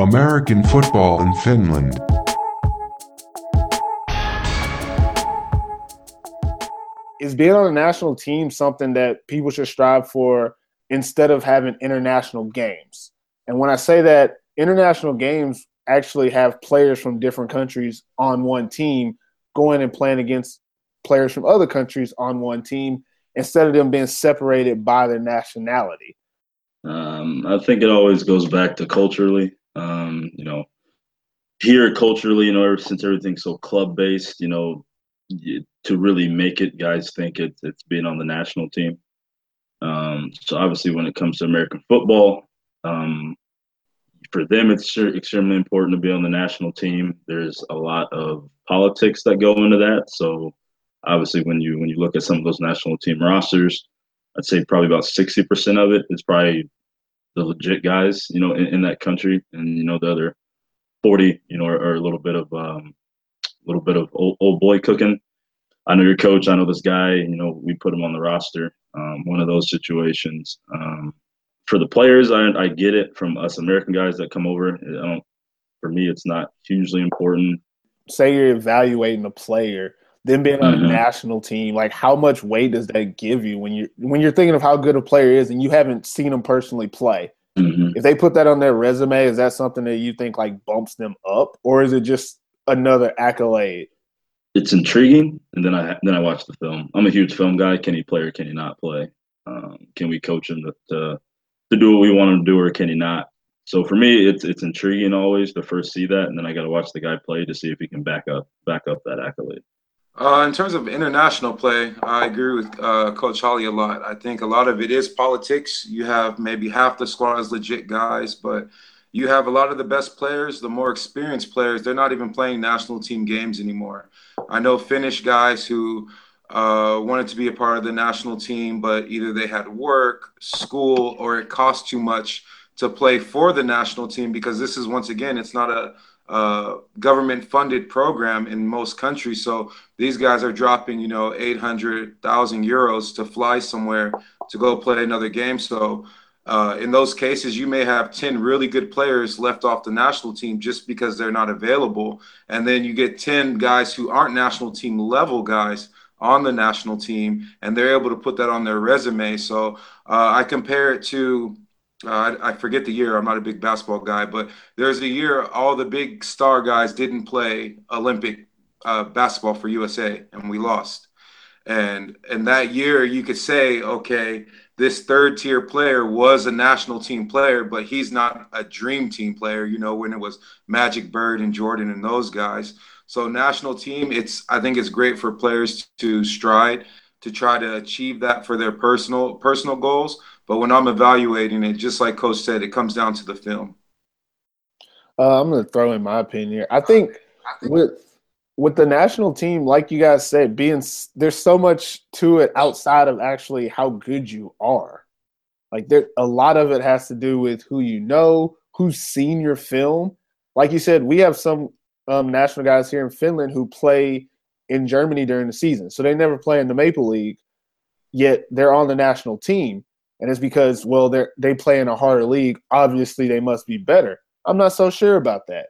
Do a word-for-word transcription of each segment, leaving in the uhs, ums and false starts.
American football in Finland. Is being on a national team something that people should strive for instead of having international games? And when I say that, international games actually have players from different countries on one team going and playing against players from other countries on one team instead of them being separated by their nationality. Um, I think it always goes back to culturally. Um, you know, here culturally, you know, ever since everything's so club-based, you know, to really make it, guys think it's, it's being on the national team. Um, so obviously when it comes to American football, um, for them it's extremely important to be on the national team. There's a lot of politics that go into that. So obviously when you when you look at some of those national team rosters, I'd say probably about sixty percent of it is probably the legit guys, you know, in, in that country. And, you know, the other forty, you know, are, are a little bit of um, a little bit of old, old boy cooking. I know your coach. I know this guy. You know, we put him on the roster. Um, one of those situations. Um, for the players, I, I get it. From us American guys that come over, I don't, for me, it's not hugely important. Say you're evaluating a player, then being on mm-hmm. a national team. Like, how much weight does that give you when you when you're thinking of how good a player is and you haven't seen them personally play? Mm-hmm. If they put that on their resume, is that something that you think like bumps them up, or is it just another accolade? It's intriguing, and then I then I watch the film. I'm a huge film guy. Can he play or can he not play? Um, can we coach him to, to to do what we want him to do, or can he not? So for me, it's it's intriguing always to first see that, and then I got to watch the guy play to see if he can back up back up that accolade. Uh, in terms of international play, I agree with uh, Coach Holley a lot. I think a lot of it is politics. You have maybe half the squad is legit guys, but you have a lot of the best players, the more experienced players, they're not even playing national team games anymore. I know Finnish guys who uh, wanted to be a part of the national team, but either they had work, school, or it cost too much to play for the national team, because this is, once again, it's not a uh, government-funded program in most countries. So these guys are dropping, you know, eight hundred thousand euros to fly somewhere to go play another game. So Uh, in those cases, you may have ten really good players left off the national team just because they're not available. And then you get ten guys who aren't national team level guys on the national team, and they're able to put that on their resume. So uh, I compare it to, uh, I, I forget the year, I'm not a big basketball guy, but there's a year all the big star guys didn't play Olympic uh, basketball for U S A, and we lost. And in that year, you could say, okay, this third-tier player was a national team player, but he's not a dream team player, you know, when it was Magic Bird and Jordan and those guys. So national team, it's I think it's great for players to stride, to try to achieve that for their personal personal goals. But when I'm evaluating it, just like Coach said, it comes down to the film. Uh, I'm going to throw in my opinion here. I think with – With the national team, like you guys said, being there's so much to it outside of actually how good you are. Like there, a lot of it has to do with who you know, who's seen your film. Like you said, we have some um, national guys here in Finland who play in Germany during the season, so they never play in the Maple League, yet they're on the national team, and it's because well, they they play in a harder league. Obviously, they must be better. I'm not so sure about that.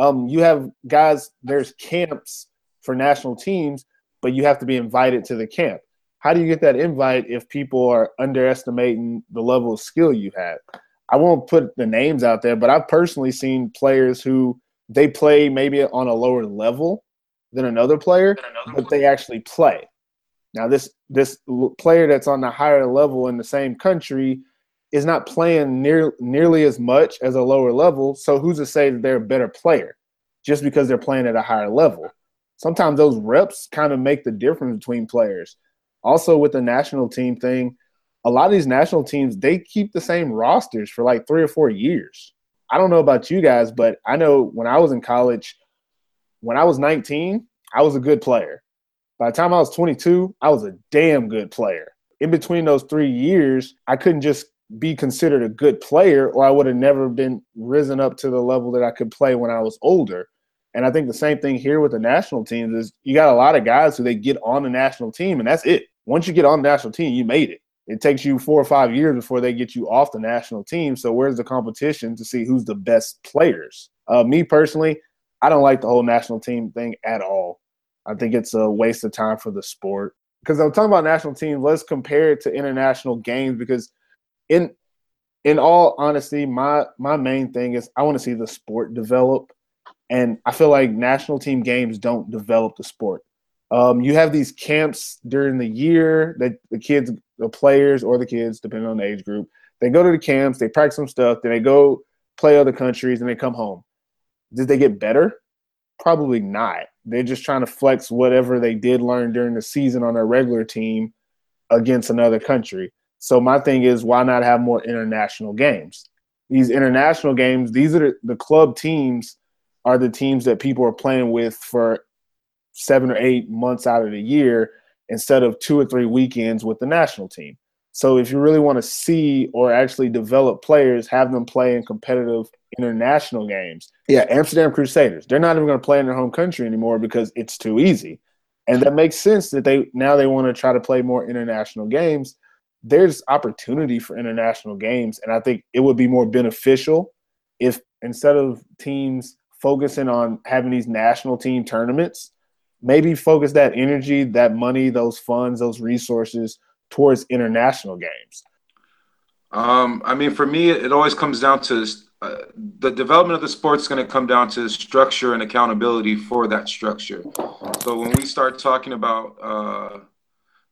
Um, you have guys, there's camps for national teams, but you have to be invited to the camp. How do you get that invite if people are underestimating the level of skill you have? I won't put the names out there, but I've personally seen players who they play maybe on a lower level than another player, than another but player. They actually play. Now, this this player that's on the higher level in the same country is not playing near, nearly as much as a lower level, so who's to say that they're a better player just because they're playing at a higher level? Sometimes those reps kind of make the difference between players. Also with the national team thing, a lot of these national teams, they keep the same rosters for like three or four years. I don't know about you guys, but I know when I was in college, when I was nineteen, I was a good player. By the time I was twenty-two, I was a damn good player. In between those three years, I couldn't just be considered a good player, or I would have never been risen up to the level that I could play when I was older. And I think the same thing here with the national teams is you got a lot of guys who they get on the national team and that's it. Once you get on the national team, you made it. it takes you four or five years before they get you off the national team. So where's the competition to see who's the best players? Uh, me personally, I don't like the whole national team thing at all. I think it's a waste of time for the sport. Because I'm talking about national teams, let's compare it to international games, because in in all honesty, my my main thing is I want to see the sport develop. And I feel like national team games don't develop the sport. Um, you have these camps during the year that the kids, the players or the kids, depending on the age group, they go to the camps, they practice some stuff, then they go play other countries, and they come home. Did they get better? Probably not. They're just trying to flex whatever they did learn during the season on their regular team against another country. So my thing is, why not have more international games? These international games, these are the, the club teams are the teams that people are playing with for seven or eight months out of the year instead of two or three weekends with the national team. So if you really want to see or actually develop players, have them play in competitive international games. Yeah, Amsterdam Crusaders, they're not even going to play in their home country anymore because it's too easy. And that makes sense that they now they want to try to play more international games. There's opportunity for international games, and I think it would be more beneficial if instead of teams focusing on having these national team tournaments, maybe focus that energy, that money, those funds, those resources towards international games. Um, I mean, for me, it always comes down to uh, the development of the sport is going to come down to structure and accountability for that structure. So when we start talking about uh,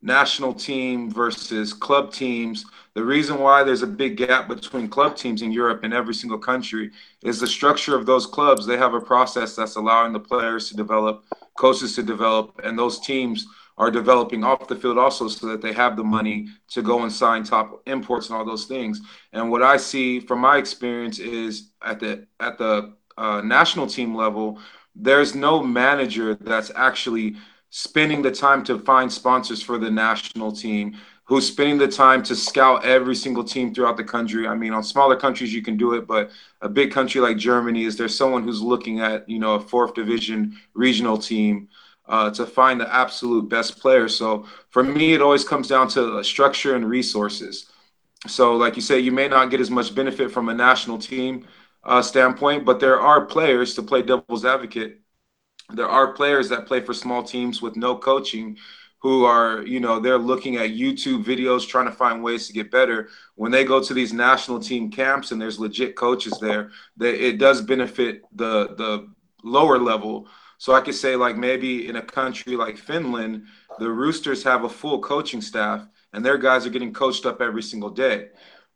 national team versus club teams, the reason why there's a big gap between club teams in Europe and every single country is the structure of those clubs. They have a process that's allowing the players to develop, coaches to develop, and those teams are developing off the field also so that they have the money to go and sign top imports and all those things. And what I see from my experience is at the at the uh, national team level, there's no manager that's actually spending the time to find sponsors for the national team, who's spending the time to scout every single team throughout the country. I mean, on smaller countries, you can do it, but a big country like Germany, is there someone who's looking at, you know, a fourth division regional team uh, to find the absolute best player? So for me, it always comes down to structure and resources. So like you say, you may not get as much benefit from a national team uh, standpoint, but there are players, to play devil's advocate, there are players that play for small teams with no coaching who are, you know, they're looking at YouTube videos, trying to find ways to get better. When they go to these national team camps and there's legit coaches there, they, it does benefit the the lower level. So I could say, like, maybe in a country like Finland, the Roosters have a full coaching staff and their guys are getting coached up every single day.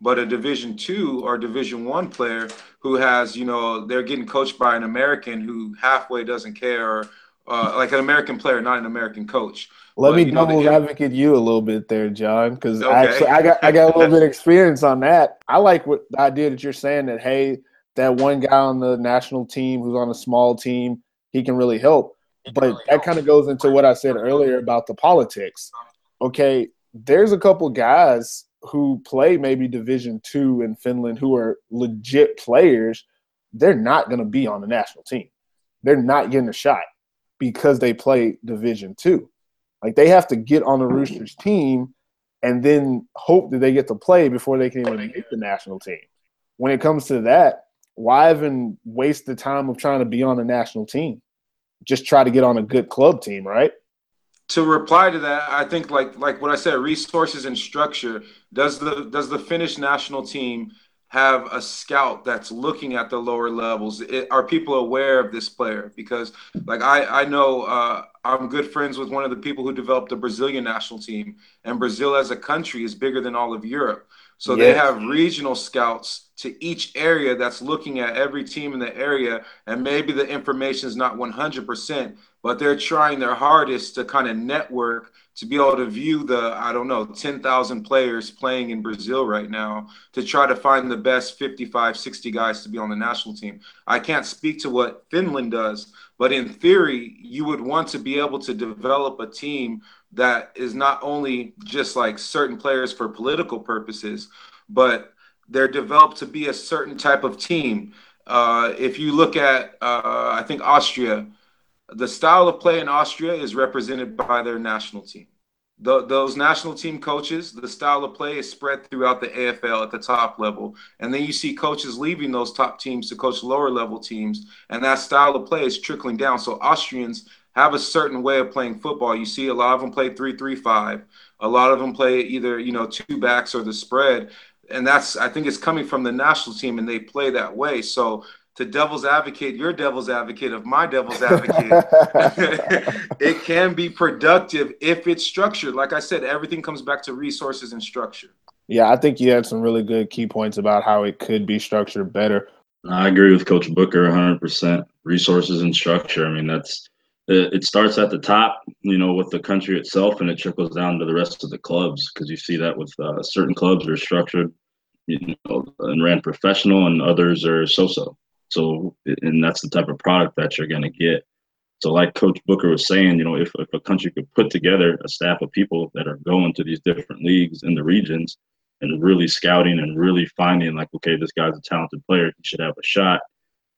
But a Division Two or Division One player who has, you know, they're getting coached by an American who halfway doesn't care, uh, like an American player, not an American coach. Let but, me you know, double the, advocate you a little bit there, John, because okay. I actually I got I got a little bit of experience on that. I like what the idea that you're saying that, hey, that one guy on the national team who's on a small team, he can really help. He but really that helps. Kind of goes into what I said earlier about the politics. Okay, there's a couple guys who play maybe Division Two in Finland who are legit players. They're not going to be on the national team. They're not getting a shot because they play Division Two. Like, they have to get on the Roosters team and then hope that they get to play before they can even get the national team. When it comes to that, why even waste the time of trying to be on the national team? Just try to get on a good club team, right? To reply to that, I think like like what I said, resources and structure. Does the does the Finnish national team have a scout that's looking at the lower levels? It, are people aware of this player? Because like I I know uh, I'm good friends with one of the people who developed the Brazilian national team, and Brazil as a country is bigger than all of Europe, so yes. They have regional scouts to each area that's looking at every team in the area, and maybe the information is not one hundred percent. But they're trying their hardest to kind of network to be able to view the, I don't know, ten thousand players playing in Brazil right now to try to find the best fifty-five, sixty guys to be on the national team. I can't speak to what Finland does, but in theory, you would want to be able to develop a team that is not only just like certain players for political purposes, but they're developed to be a certain type of team. Uh, if you look at, uh, I think, Austria, the style of play in Austria is represented by their national team. The, those national team coaches, the style of play is spread throughout the A F L at the top level. And then you see coaches leaving those top teams to coach lower level teams. And that style of play is trickling down. So Austrians have a certain way of playing football. You see a lot of them play three three five. A lot of them play either, you know, two backs or the spread. And that's, I think it's coming from the national team, and they play that way. So the devil's advocate, your devil's advocate of my devil's advocate, it can be productive if it's structured. Like I said, everything comes back to resources and structure. Yeah, I think you had some really good key points about how it could be structured better. I agree with Coach Booker one hundred percent. Resources and structure. I mean, that's it, it starts at the top, you know, with the country itself, and it trickles down to the rest of the clubs, because you see that with uh, certain clubs are structured, you know, and ran professional, and others are so-so. So, and that's the type of product that you're going to get. So like Coach Booker was saying, you know, if, if a country could put together a staff of people that are going to these different leagues in the regions and really scouting and really finding like, okay, this guy's a talented player, he should have a shot.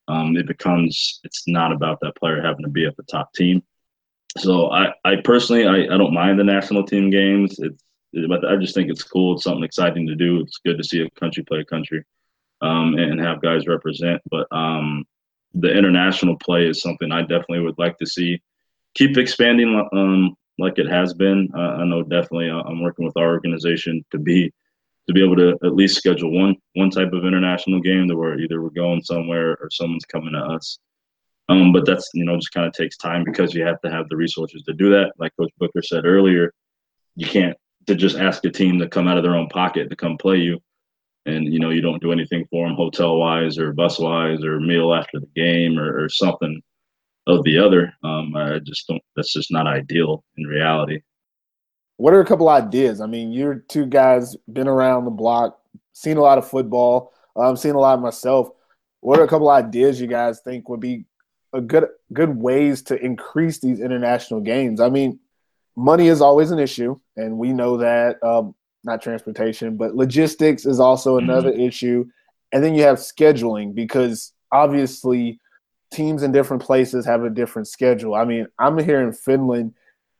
Um, it becomes, it's not about that player having to be at the top team. So I, I personally, I, I don't mind the national team games. It's, it, but I just think it's cool. It's something exciting to do. It's good to see a country play a country. Um, and have guys represent. But um, the international play is something I definitely would like to see keep expanding um, like it has been. Uh, I know definitely I'm working with our organization to be to be able to at least schedule one one type of international game that we're either we're going somewhere or someone's coming to us. Um, but that's, you know, just kind of takes time, because you have to have the resources to do that. Like Coach Booker said earlier, you can't to just ask a team to come out of their own pocket to come play you. And, you know, you don't do anything for them hotel-wise or bus-wise or meal after the game or, or something of the other. Um, I just don't – that's just not ideal in reality. What are a couple ideas? I mean, you're two guys, been around the block, seen a lot of football, um, seen a lot myself. What are a couple ideas you guys think would be a good good ways to increase these international games? I mean, money is always an issue, and we know that um, – not transportation, but logistics is also another mm-hmm. issue. And then you have scheduling, because obviously teams in different places have a different schedule. I mean, I'm here in Finland.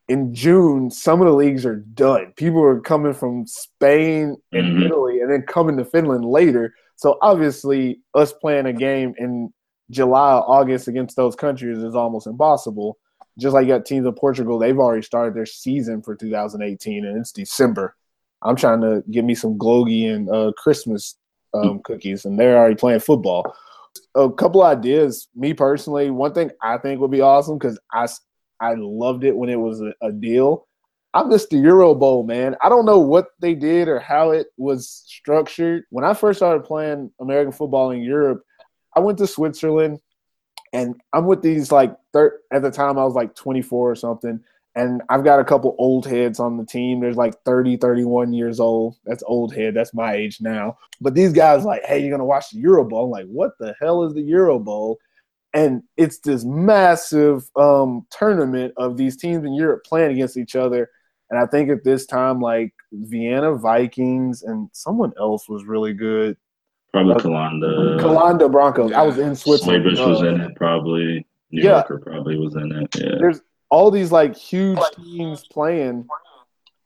In June, some of the leagues are done. People are coming from Spain and mm-hmm. Italy and then coming to Finland later. So obviously us playing a game in July or August against those countries is almost impossible. Just like you got teams in Portugal, they've already started their season for two thousand eighteen, and it's December. I'm trying to get me some Glogi and uh, Christmas um, cookies, and they're already playing football. A couple ideas. Me personally, one thing I think would be awesome, because I, I loved it when it was a, a deal. I missed the Euro Bowl, man. I don't know what they did or how it was structured. When I first started playing American football in Europe, I went to Switzerland, and I'm with these like thir- – at the time I was like twenty-four or something. And I've got a couple old heads on the team. There's like thirty, thirty-one years old. That's old head. That's my age now. But these guys like, hey, you're going to watch the Euro Bowl. I'm like, what the hell is the Euro Bowl? And it's this massive um, tournament of these teams in Europe playing against each other. And I think at this time, like Vienna Vikings and someone else was really good. Probably uh, Kalanda. Kalanda Broncos. Yeah. I was in Switzerland. Slavish was in it probably. New yeah. Yorker probably was in it. Yeah. There's all these like huge teams playing,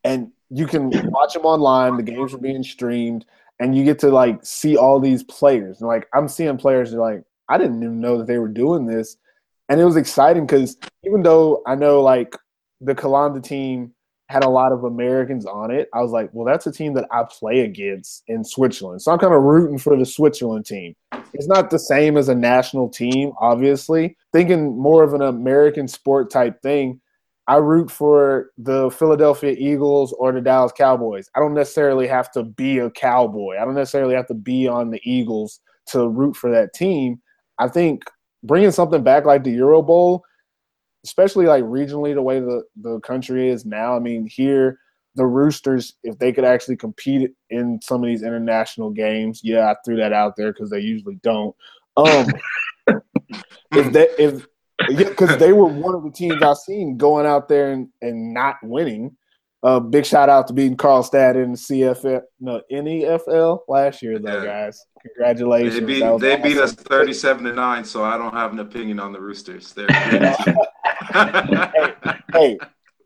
and you can watch them online. The games are being streamed, and you get to like see all these players. And like I'm seeing players that, like, I didn't even know that they were doing this, and it was exciting, because even though I know like the Kalanda team had a lot of Americans on it, I was like, well, that's a team that I play against in Switzerland, so I'm kind of rooting for the Switzerland team. It's not the same as a national team, obviously. Thinking more of an American sport type thing, I root for the Philadelphia Eagles or the Dallas Cowboys. I don't necessarily have to be a Cowboy. I don't necessarily have to be on the Eagles to root for that team. I think bringing something back like the Euro Bowl, especially like regionally, the way the, the country is now. I mean, here, the Roosters, if they could actually compete in some of these international games, yeah, I threw that out there because they usually don't. Um, if they, if yeah, because they were one of the teams I've seen going out there and, and not winning. Uh, big shout out to beating Karlstad in the C F L, no, N E F L last year, though, yeah. Guys. Congratulations. They beat, they awesome. beat us thirty-seven to nine, so I don't have an opinion on the Roosters. They're hey, hey,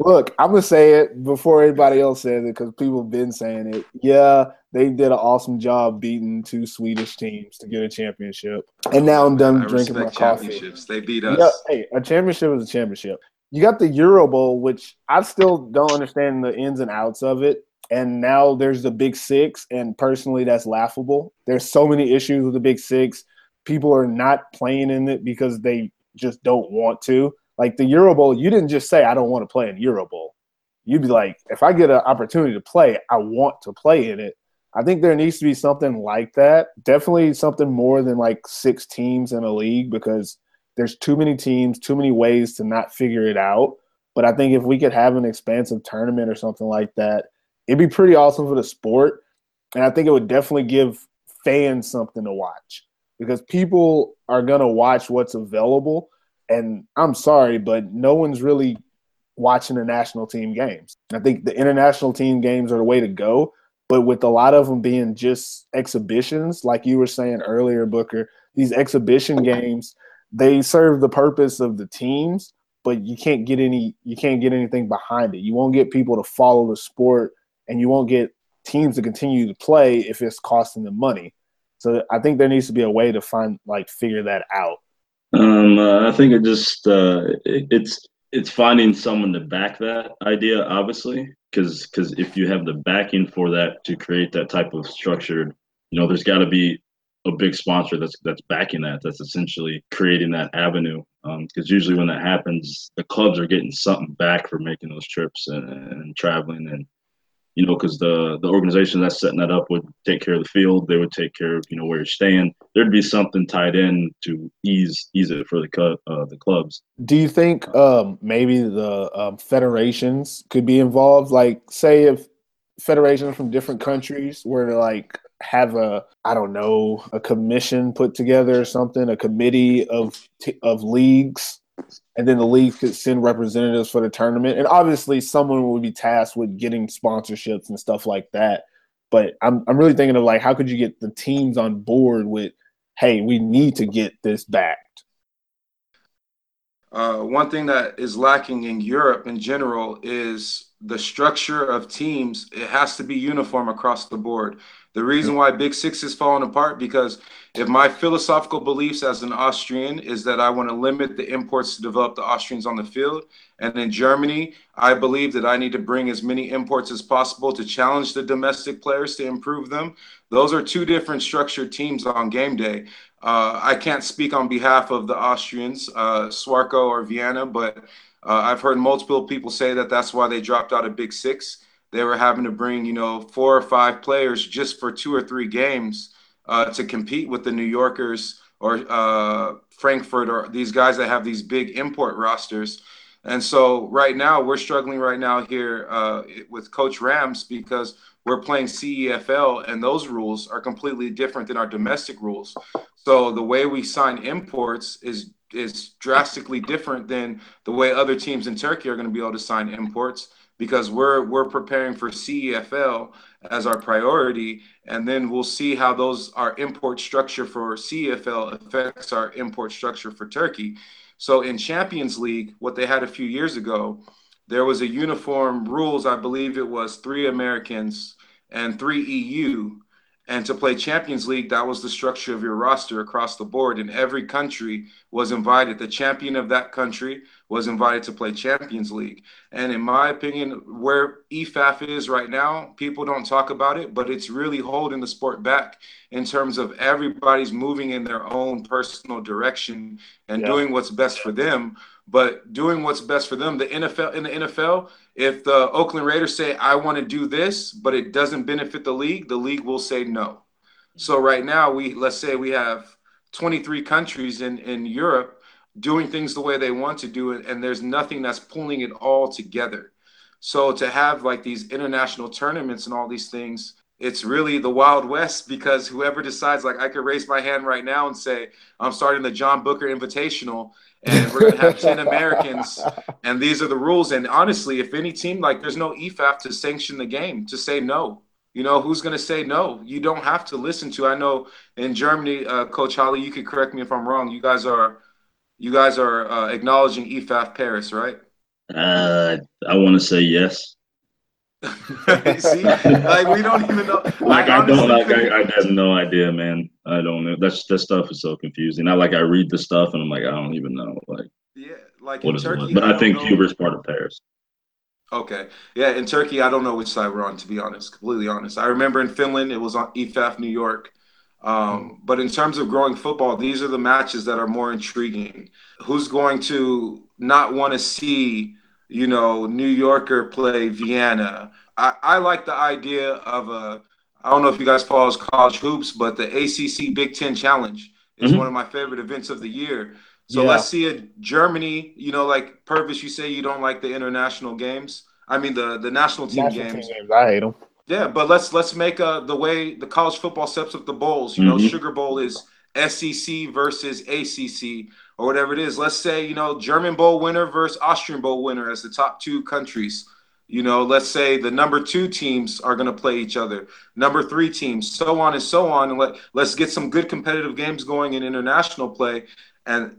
Look, I'm going to say it before anybody else says it because people have been saying it. Yeah, they did an awesome job beating two Swedish teams to get a championship. And now I'm done I drinking my coffee. They beat us. Yeah, hey, a championship is a championship. You got the Euro Bowl, which I still don't understand the ins and outs of it. And now there's the Big Six, and personally that's laughable. There's so many issues with the Big Six. People are not playing in it because they just don't want to. Like the Euro Bowl, you didn't just say, I don't want to play in Euro Bowl. You'd be like, if I get an opportunity to play, I want to play in it. I think there needs to be something like that. Definitely something more than like six teams in a league because there's too many teams, too many ways to not figure it out. But I think if we could have an expansive tournament or something like that, it'd be pretty awesome for the sport. And I think it would definitely give fans something to watch because people are going to watch what's available. And I'm sorry, but no one's really watching the national team games. I think the international team games are the way to go, but with a lot of them being just exhibitions, like you were saying earlier, Booker, these exhibition games, they serve the purpose of the teams, but you can't get any, you can't get anything behind it. You won't get people to follow the sport, and you won't get teams to continue to play if it's costing them money. So I think there needs to be a way to find, like, figure that out. Um, uh, I think it just uh, it, it's it's finding someone to back that idea, obviously, because because if you have the backing for that to create that type of structured, you know, there's got to be a big sponsor that's that's backing that, that's essentially creating that avenue. Um, because usually when that happens, the clubs are getting something back for making those trips and, and traveling, and you know, because the the organization that's setting that up would take care of the field, they would take care of, you know, where you're staying. There'd be something tied in to ease ease it for the club, uh, the clubs. Do you think um, maybe the um, federations could be involved? Like, say if federations from different countries were to like have a, I don't know, a commission put together or something, a committee of t- of leagues, and then the league could send representatives for the tournament. And obviously someone would be tasked with getting sponsorships and stuff like that. But I'm I'm really thinking of like, how could you get the teams on board with, hey, we need to get this backed? Uh, one thing that is lacking in Europe in general is the structure of teams. It has to be uniform across the board. The reason why Big Six is falling apart, because if my philosophical beliefs as an Austrian is that I want to limit the imports to develop the Austrians on the field, and in Germany, I believe that I need to bring as many imports as possible to challenge the domestic players to improve them. Those are two different structured teams on game day. Uh, I can't speak on behalf of the Austrians, uh, Swarco or Vienna, but uh, I've heard multiple people say that that's why they dropped out of Big Six. They were having to bring, you know, four or five players just for two or three games uh, to compete with the New Yorkers or uh, Frankfurt or these guys that have these big import rosters. And so right now we're struggling right now here uh, with Koc Rams because we're playing C E F L and those rules are completely different than our domestic rules. So the way we sign imports is is drastically different than the way other teams in Turkey are going to be able to sign imports, because we're we're preparing for C E F L as our priority, and then we'll see how those our import structure for C E F L affects our import structure for Turkey. So in Champions League, what they had a few years ago, there was a uniform rules, I believe it was three Americans and three E U, and to play Champions League, that was the structure of your roster across the board, and every country was invited. The champion of that country was invited to play Champions League. And in my opinion, where E F A F is right now, people don't talk about it, but it's really holding the sport back in terms of everybody's moving in their own personal direction and yeah. doing what's best for them. But doing what's best for them, the N F L in the N F L, if the Oakland Raiders say, I want to do this, but it doesn't benefit the league, the league will say no. So right now, we let's say we have twenty-three countries in, in Europe doing things the way they want to do it, and there's nothing that's pulling it all together. So to have like these international tournaments and all these things, it's really the Wild West, because whoever decides, like I could raise my hand right now and say, I'm starting the John Booker Invitational, and we're going to have ten Americans, and these are the rules. And honestly, if any team, like there's no E F A F to sanction the game, to say no. You know, who's going to say no? You don't have to listen to. I know in Germany, uh, Koc Rams, you could correct me if I'm wrong, you guys are – You guys are uh, acknowledging E F A F Paris, right? Uh, I want to say yes. See, like we don't even know. Like I, I don't like. I, I have no idea, man. I don't know. That's that stuff is so confusing. I like. I read the stuff and I'm like, I don't even know. Like, yeah, like what in is Turkey, what? But I, I think Cuba is part of Paris. Okay, yeah. In Turkey, I don't know which side we're on. To be honest, completely honest. I remember in Finland, it was on E F A F New York. Um, but in terms of growing football, these are the matches that are more intriguing. Who's going to not want to see, you know, New Yorker play Vienna? I, I like the idea of a, I don't know if you guys follow college hoops, but the A C C Big Ten Challenge is mm-hmm. one of my favorite events of the year. So yeah. let's see it. Germany, you know, like Purvis, you say you don't like the international games. I mean, the, the national team national games. Team games. I hate them. Yeah, but let's let's make uh, the way the college football steps up the bowls. You know, mm-hmm. Sugar Bowl is S E C versus A C C or whatever it is. Let's say, you know, German Bowl winner versus Austrian Bowl winner as the top two countries. You know, let's say the number two teams are going to play each other, number three teams, so on and so on. And let, let's get some good competitive games going in international play. And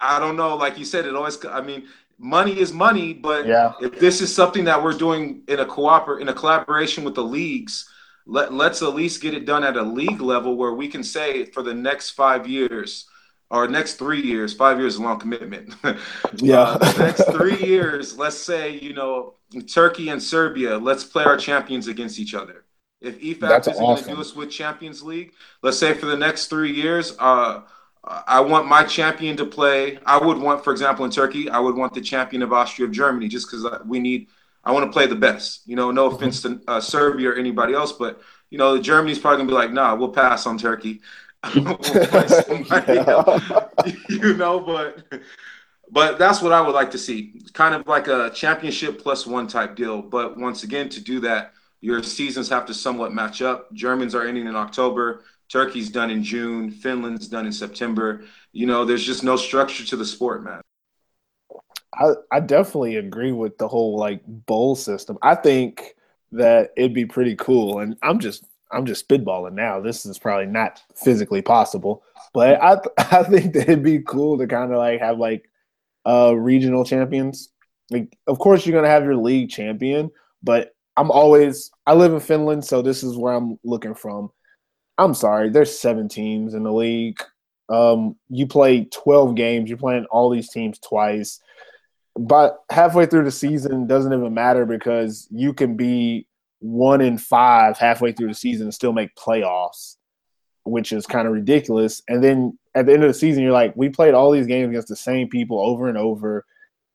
I don't know, like you said, it always – I mean – money is money, but yeah. if this is something that we're doing in a cooper in a collaboration with the leagues, let, let's at least get it done at a league level where we can say for the next five years or next three years, five years long commitment. yeah, uh, the next three years, let's say, you know, Turkey and Serbia, let's play our champions against each other. If E F A F is going to do us with Champions League, let's say for the next three years, uh, I want my champion to play. I would want, for example, in Turkey, I would want the champion of Austria, of Germany, just because we need, I want to play the best. You know, no offense to uh, Serbia or anybody else, but, you know, Germany's probably going to be like, nah, we'll pass on Turkey. we'll play somebody else. You know, but, but that's what I would like to see. Kind of like a championship plus one type deal. But once again, to do that, your seasons have to somewhat match up. Germans are ending in October. Turkey's done in June. Finland's done in September. You know, there's just no structure to the sport, man. I, I definitely agree with the whole, like, bowl system. I think that it'd be pretty cool. And I'm just I'm just spitballing now. This is probably not physically possible. But I I think that it'd be cool to kind of, like, have, like, uh, regional champions. Like, of course, you're going to have your league champion. But I'm always – I live in Finland, so this is where I'm looking from. I'm sorry, there's seven teams in the league. Um, you play twelve games. You're playing all these teams twice. But halfway through the season doesn't even matter because you can be one in five halfway through the season and still make playoffs, which is kind of ridiculous. And then at the end of the season, you're like, we played all these games against the same people over and over,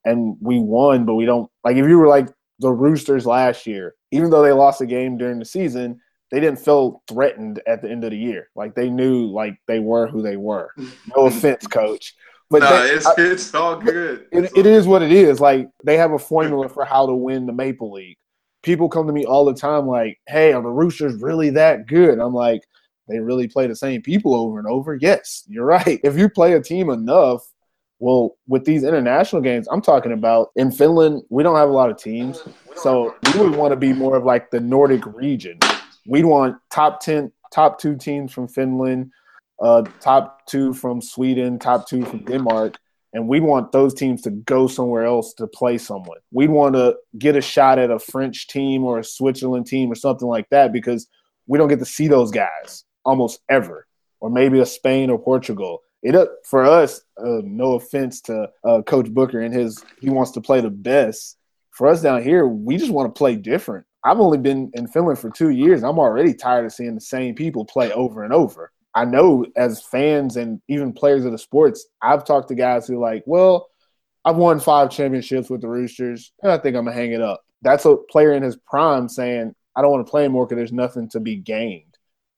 and we won, but we don't – like if you were like the Roosters last year, even though they lost a game during the season – they didn't feel threatened at the end of the year. Like, they knew, like, they were who they were. No offense, Coach. But nah, they, it's, I, it's all good. It, it's it all is good. What it is. Like, they have a formula for how to win the Maple League. People come to me all the time like, hey, are the Roosters really that good? I'm like, they really play the same people over and over? Yes, you're right. If you play a team enough, well, with these international games, I'm talking about in Finland, we don't have a lot of teams. So we would want to be more of like the Nordic region. We'd want top ten, top two teams from Finland, uh, top two from Sweden, top two from Denmark, and we'd want those teams to go somewhere else to play someone. We'd want to get a shot at a French team or a Switzerland team or something like that because we don't get to see those guys almost ever, or maybe a Spain or Portugal. It for us, uh, no offense to uh, Coach Booker and his, he wants to play the best. For us down here, we just want to play different. I've only been in Finland for two years. I'm already tired of seeing the same people play over and over. I know as fans and even players of the sports, I've talked to guys who are like, well, I've won five championships with the Roosters, and I think I'm going to hang it up. That's a player in his prime saying, I don't want to play anymore because there's nothing to be gained.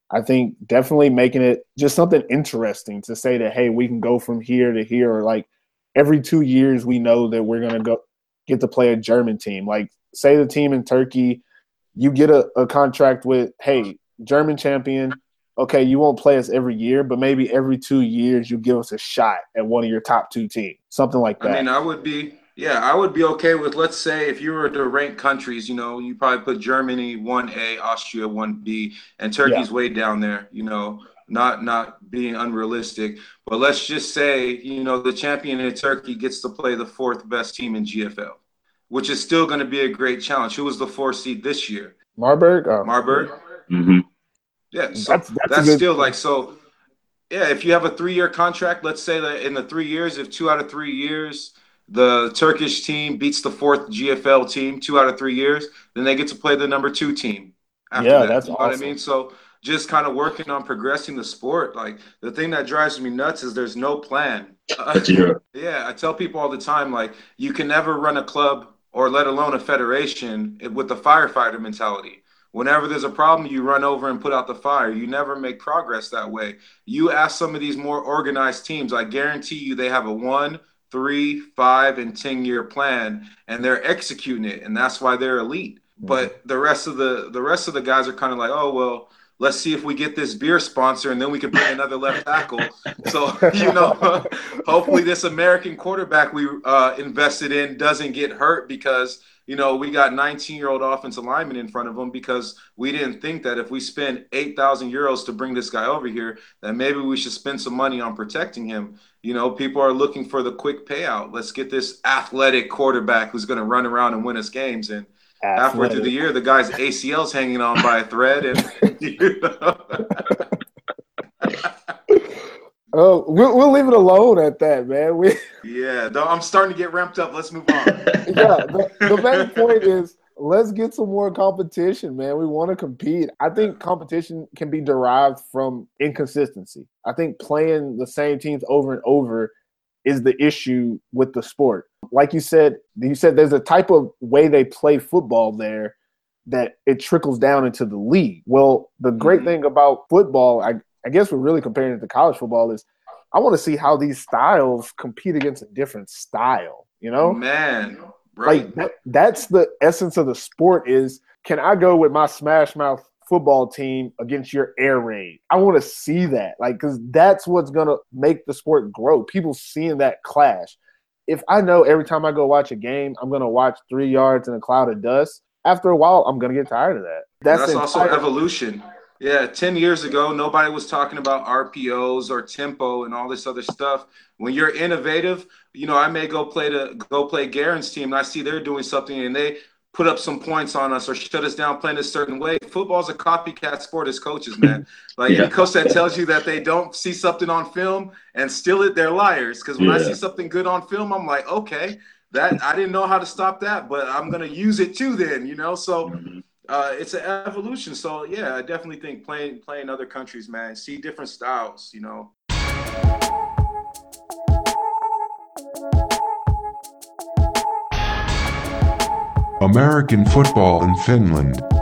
I think definitely making it just something interesting to say that, hey, we can go from here to here. Or like every two years we know that we're going to go get to play a German team. Like say the team in Turkey – you get a, a contract with, hey, German champion, okay, you won't play us every year, but maybe every two years you give us a shot at one of your top two teams, something like that. I mean, I would be – yeah, I would be okay with, let's say, if you were to rank countries, you know, you probably put Germany one A, Austria one B, and Turkey's yeah. way down there, you know, not not being unrealistic. But let's just say, you know, the champion in Turkey gets to play the fourth best team in G F L. which is still going to be a great challenge. Who was the four seed this year? Marburg. Oh. Marburg. Mm-hmm. Yeah, so that's, that's, that's still like so. Yeah, if you have a three-year contract, let's say that in the three years, if two out of three years the Turkish team beats the fourth G F L team, two out of three years, then they get to play the number two team. After yeah, that, that's you know awesome. What I mean? So just kind of working on progressing the sport. Like the thing that drives me nuts is there's no plan. yeah. yeah, I tell people all the time, like you can never run a club or let alone a federation with the firefighter mentality. Whenever there's a problem, you run over and put out the fire. You never make progress that way. You ask some of these more organized teams, I guarantee you they have a one, three, five, and ten-year plan, and they're executing it, and that's why they're elite. Mm-hmm. But the rest of the the rest of the guys are kind of like, oh, well, let's see if we get this beer sponsor, and then we can bring another left tackle. So, you know, hopefully this American quarterback we uh, invested in doesn't get hurt because – you know, we got nineteen-year-old offensive linemen in front of them because we didn't think that if we spend eight thousand euros to bring this guy over here, that maybe we should spend some money on protecting him. You know, people are looking for the quick payout. Let's get this athletic quarterback who's going to run around and win us games. And athletic. Halfway through the year, the guy's A C L's hanging on by a thread. And you know. Oh, we'll, we'll leave it alone at that, man. We yeah, though I'm starting to get ramped up. Let's move on. yeah, the, the main point is let's get some more competition, man. We want to compete. I think competition can be derived from inconsistency. I think playing the same teams over and over is the issue with the sport. Like you said, you said there's a type of way they play football there that it trickles down into the league. Well, the great mm-hmm. thing about football, I I guess we're really comparing it to college football is I want to see how these styles compete against a different style, you know? Man, right. Like that, that's the essence of the sport is can I go with my smash mouth football team against your air raid? I want to see that, like, because that's what's going to make the sport grow. People seeing that clash. If I know every time I go watch a game, I'm going to watch three yards in a cloud of dust, after a while, I'm going to get tired of that. That's, that's also evolution. Yeah, ten years ago, nobody was talking about R P Os or tempo and all this other stuff. When you're innovative, you know, I may go play to go play Garren's team and I see they're doing something and they put up some points on us or shut us down playing a certain way. Football's a copycat sport as coaches, man. Like yeah. any coach that tells you that they don't see something on film and steal it, they're liars. Because when yeah. I see something good on film, I'm like, okay, that I didn't know how to stop that, but I'm gonna use it too then, you know. So mm-hmm. Uh, it's an evolution. So, yeah, I definitely think playing playing other countries, man, see different styles, you know. American football in Finland.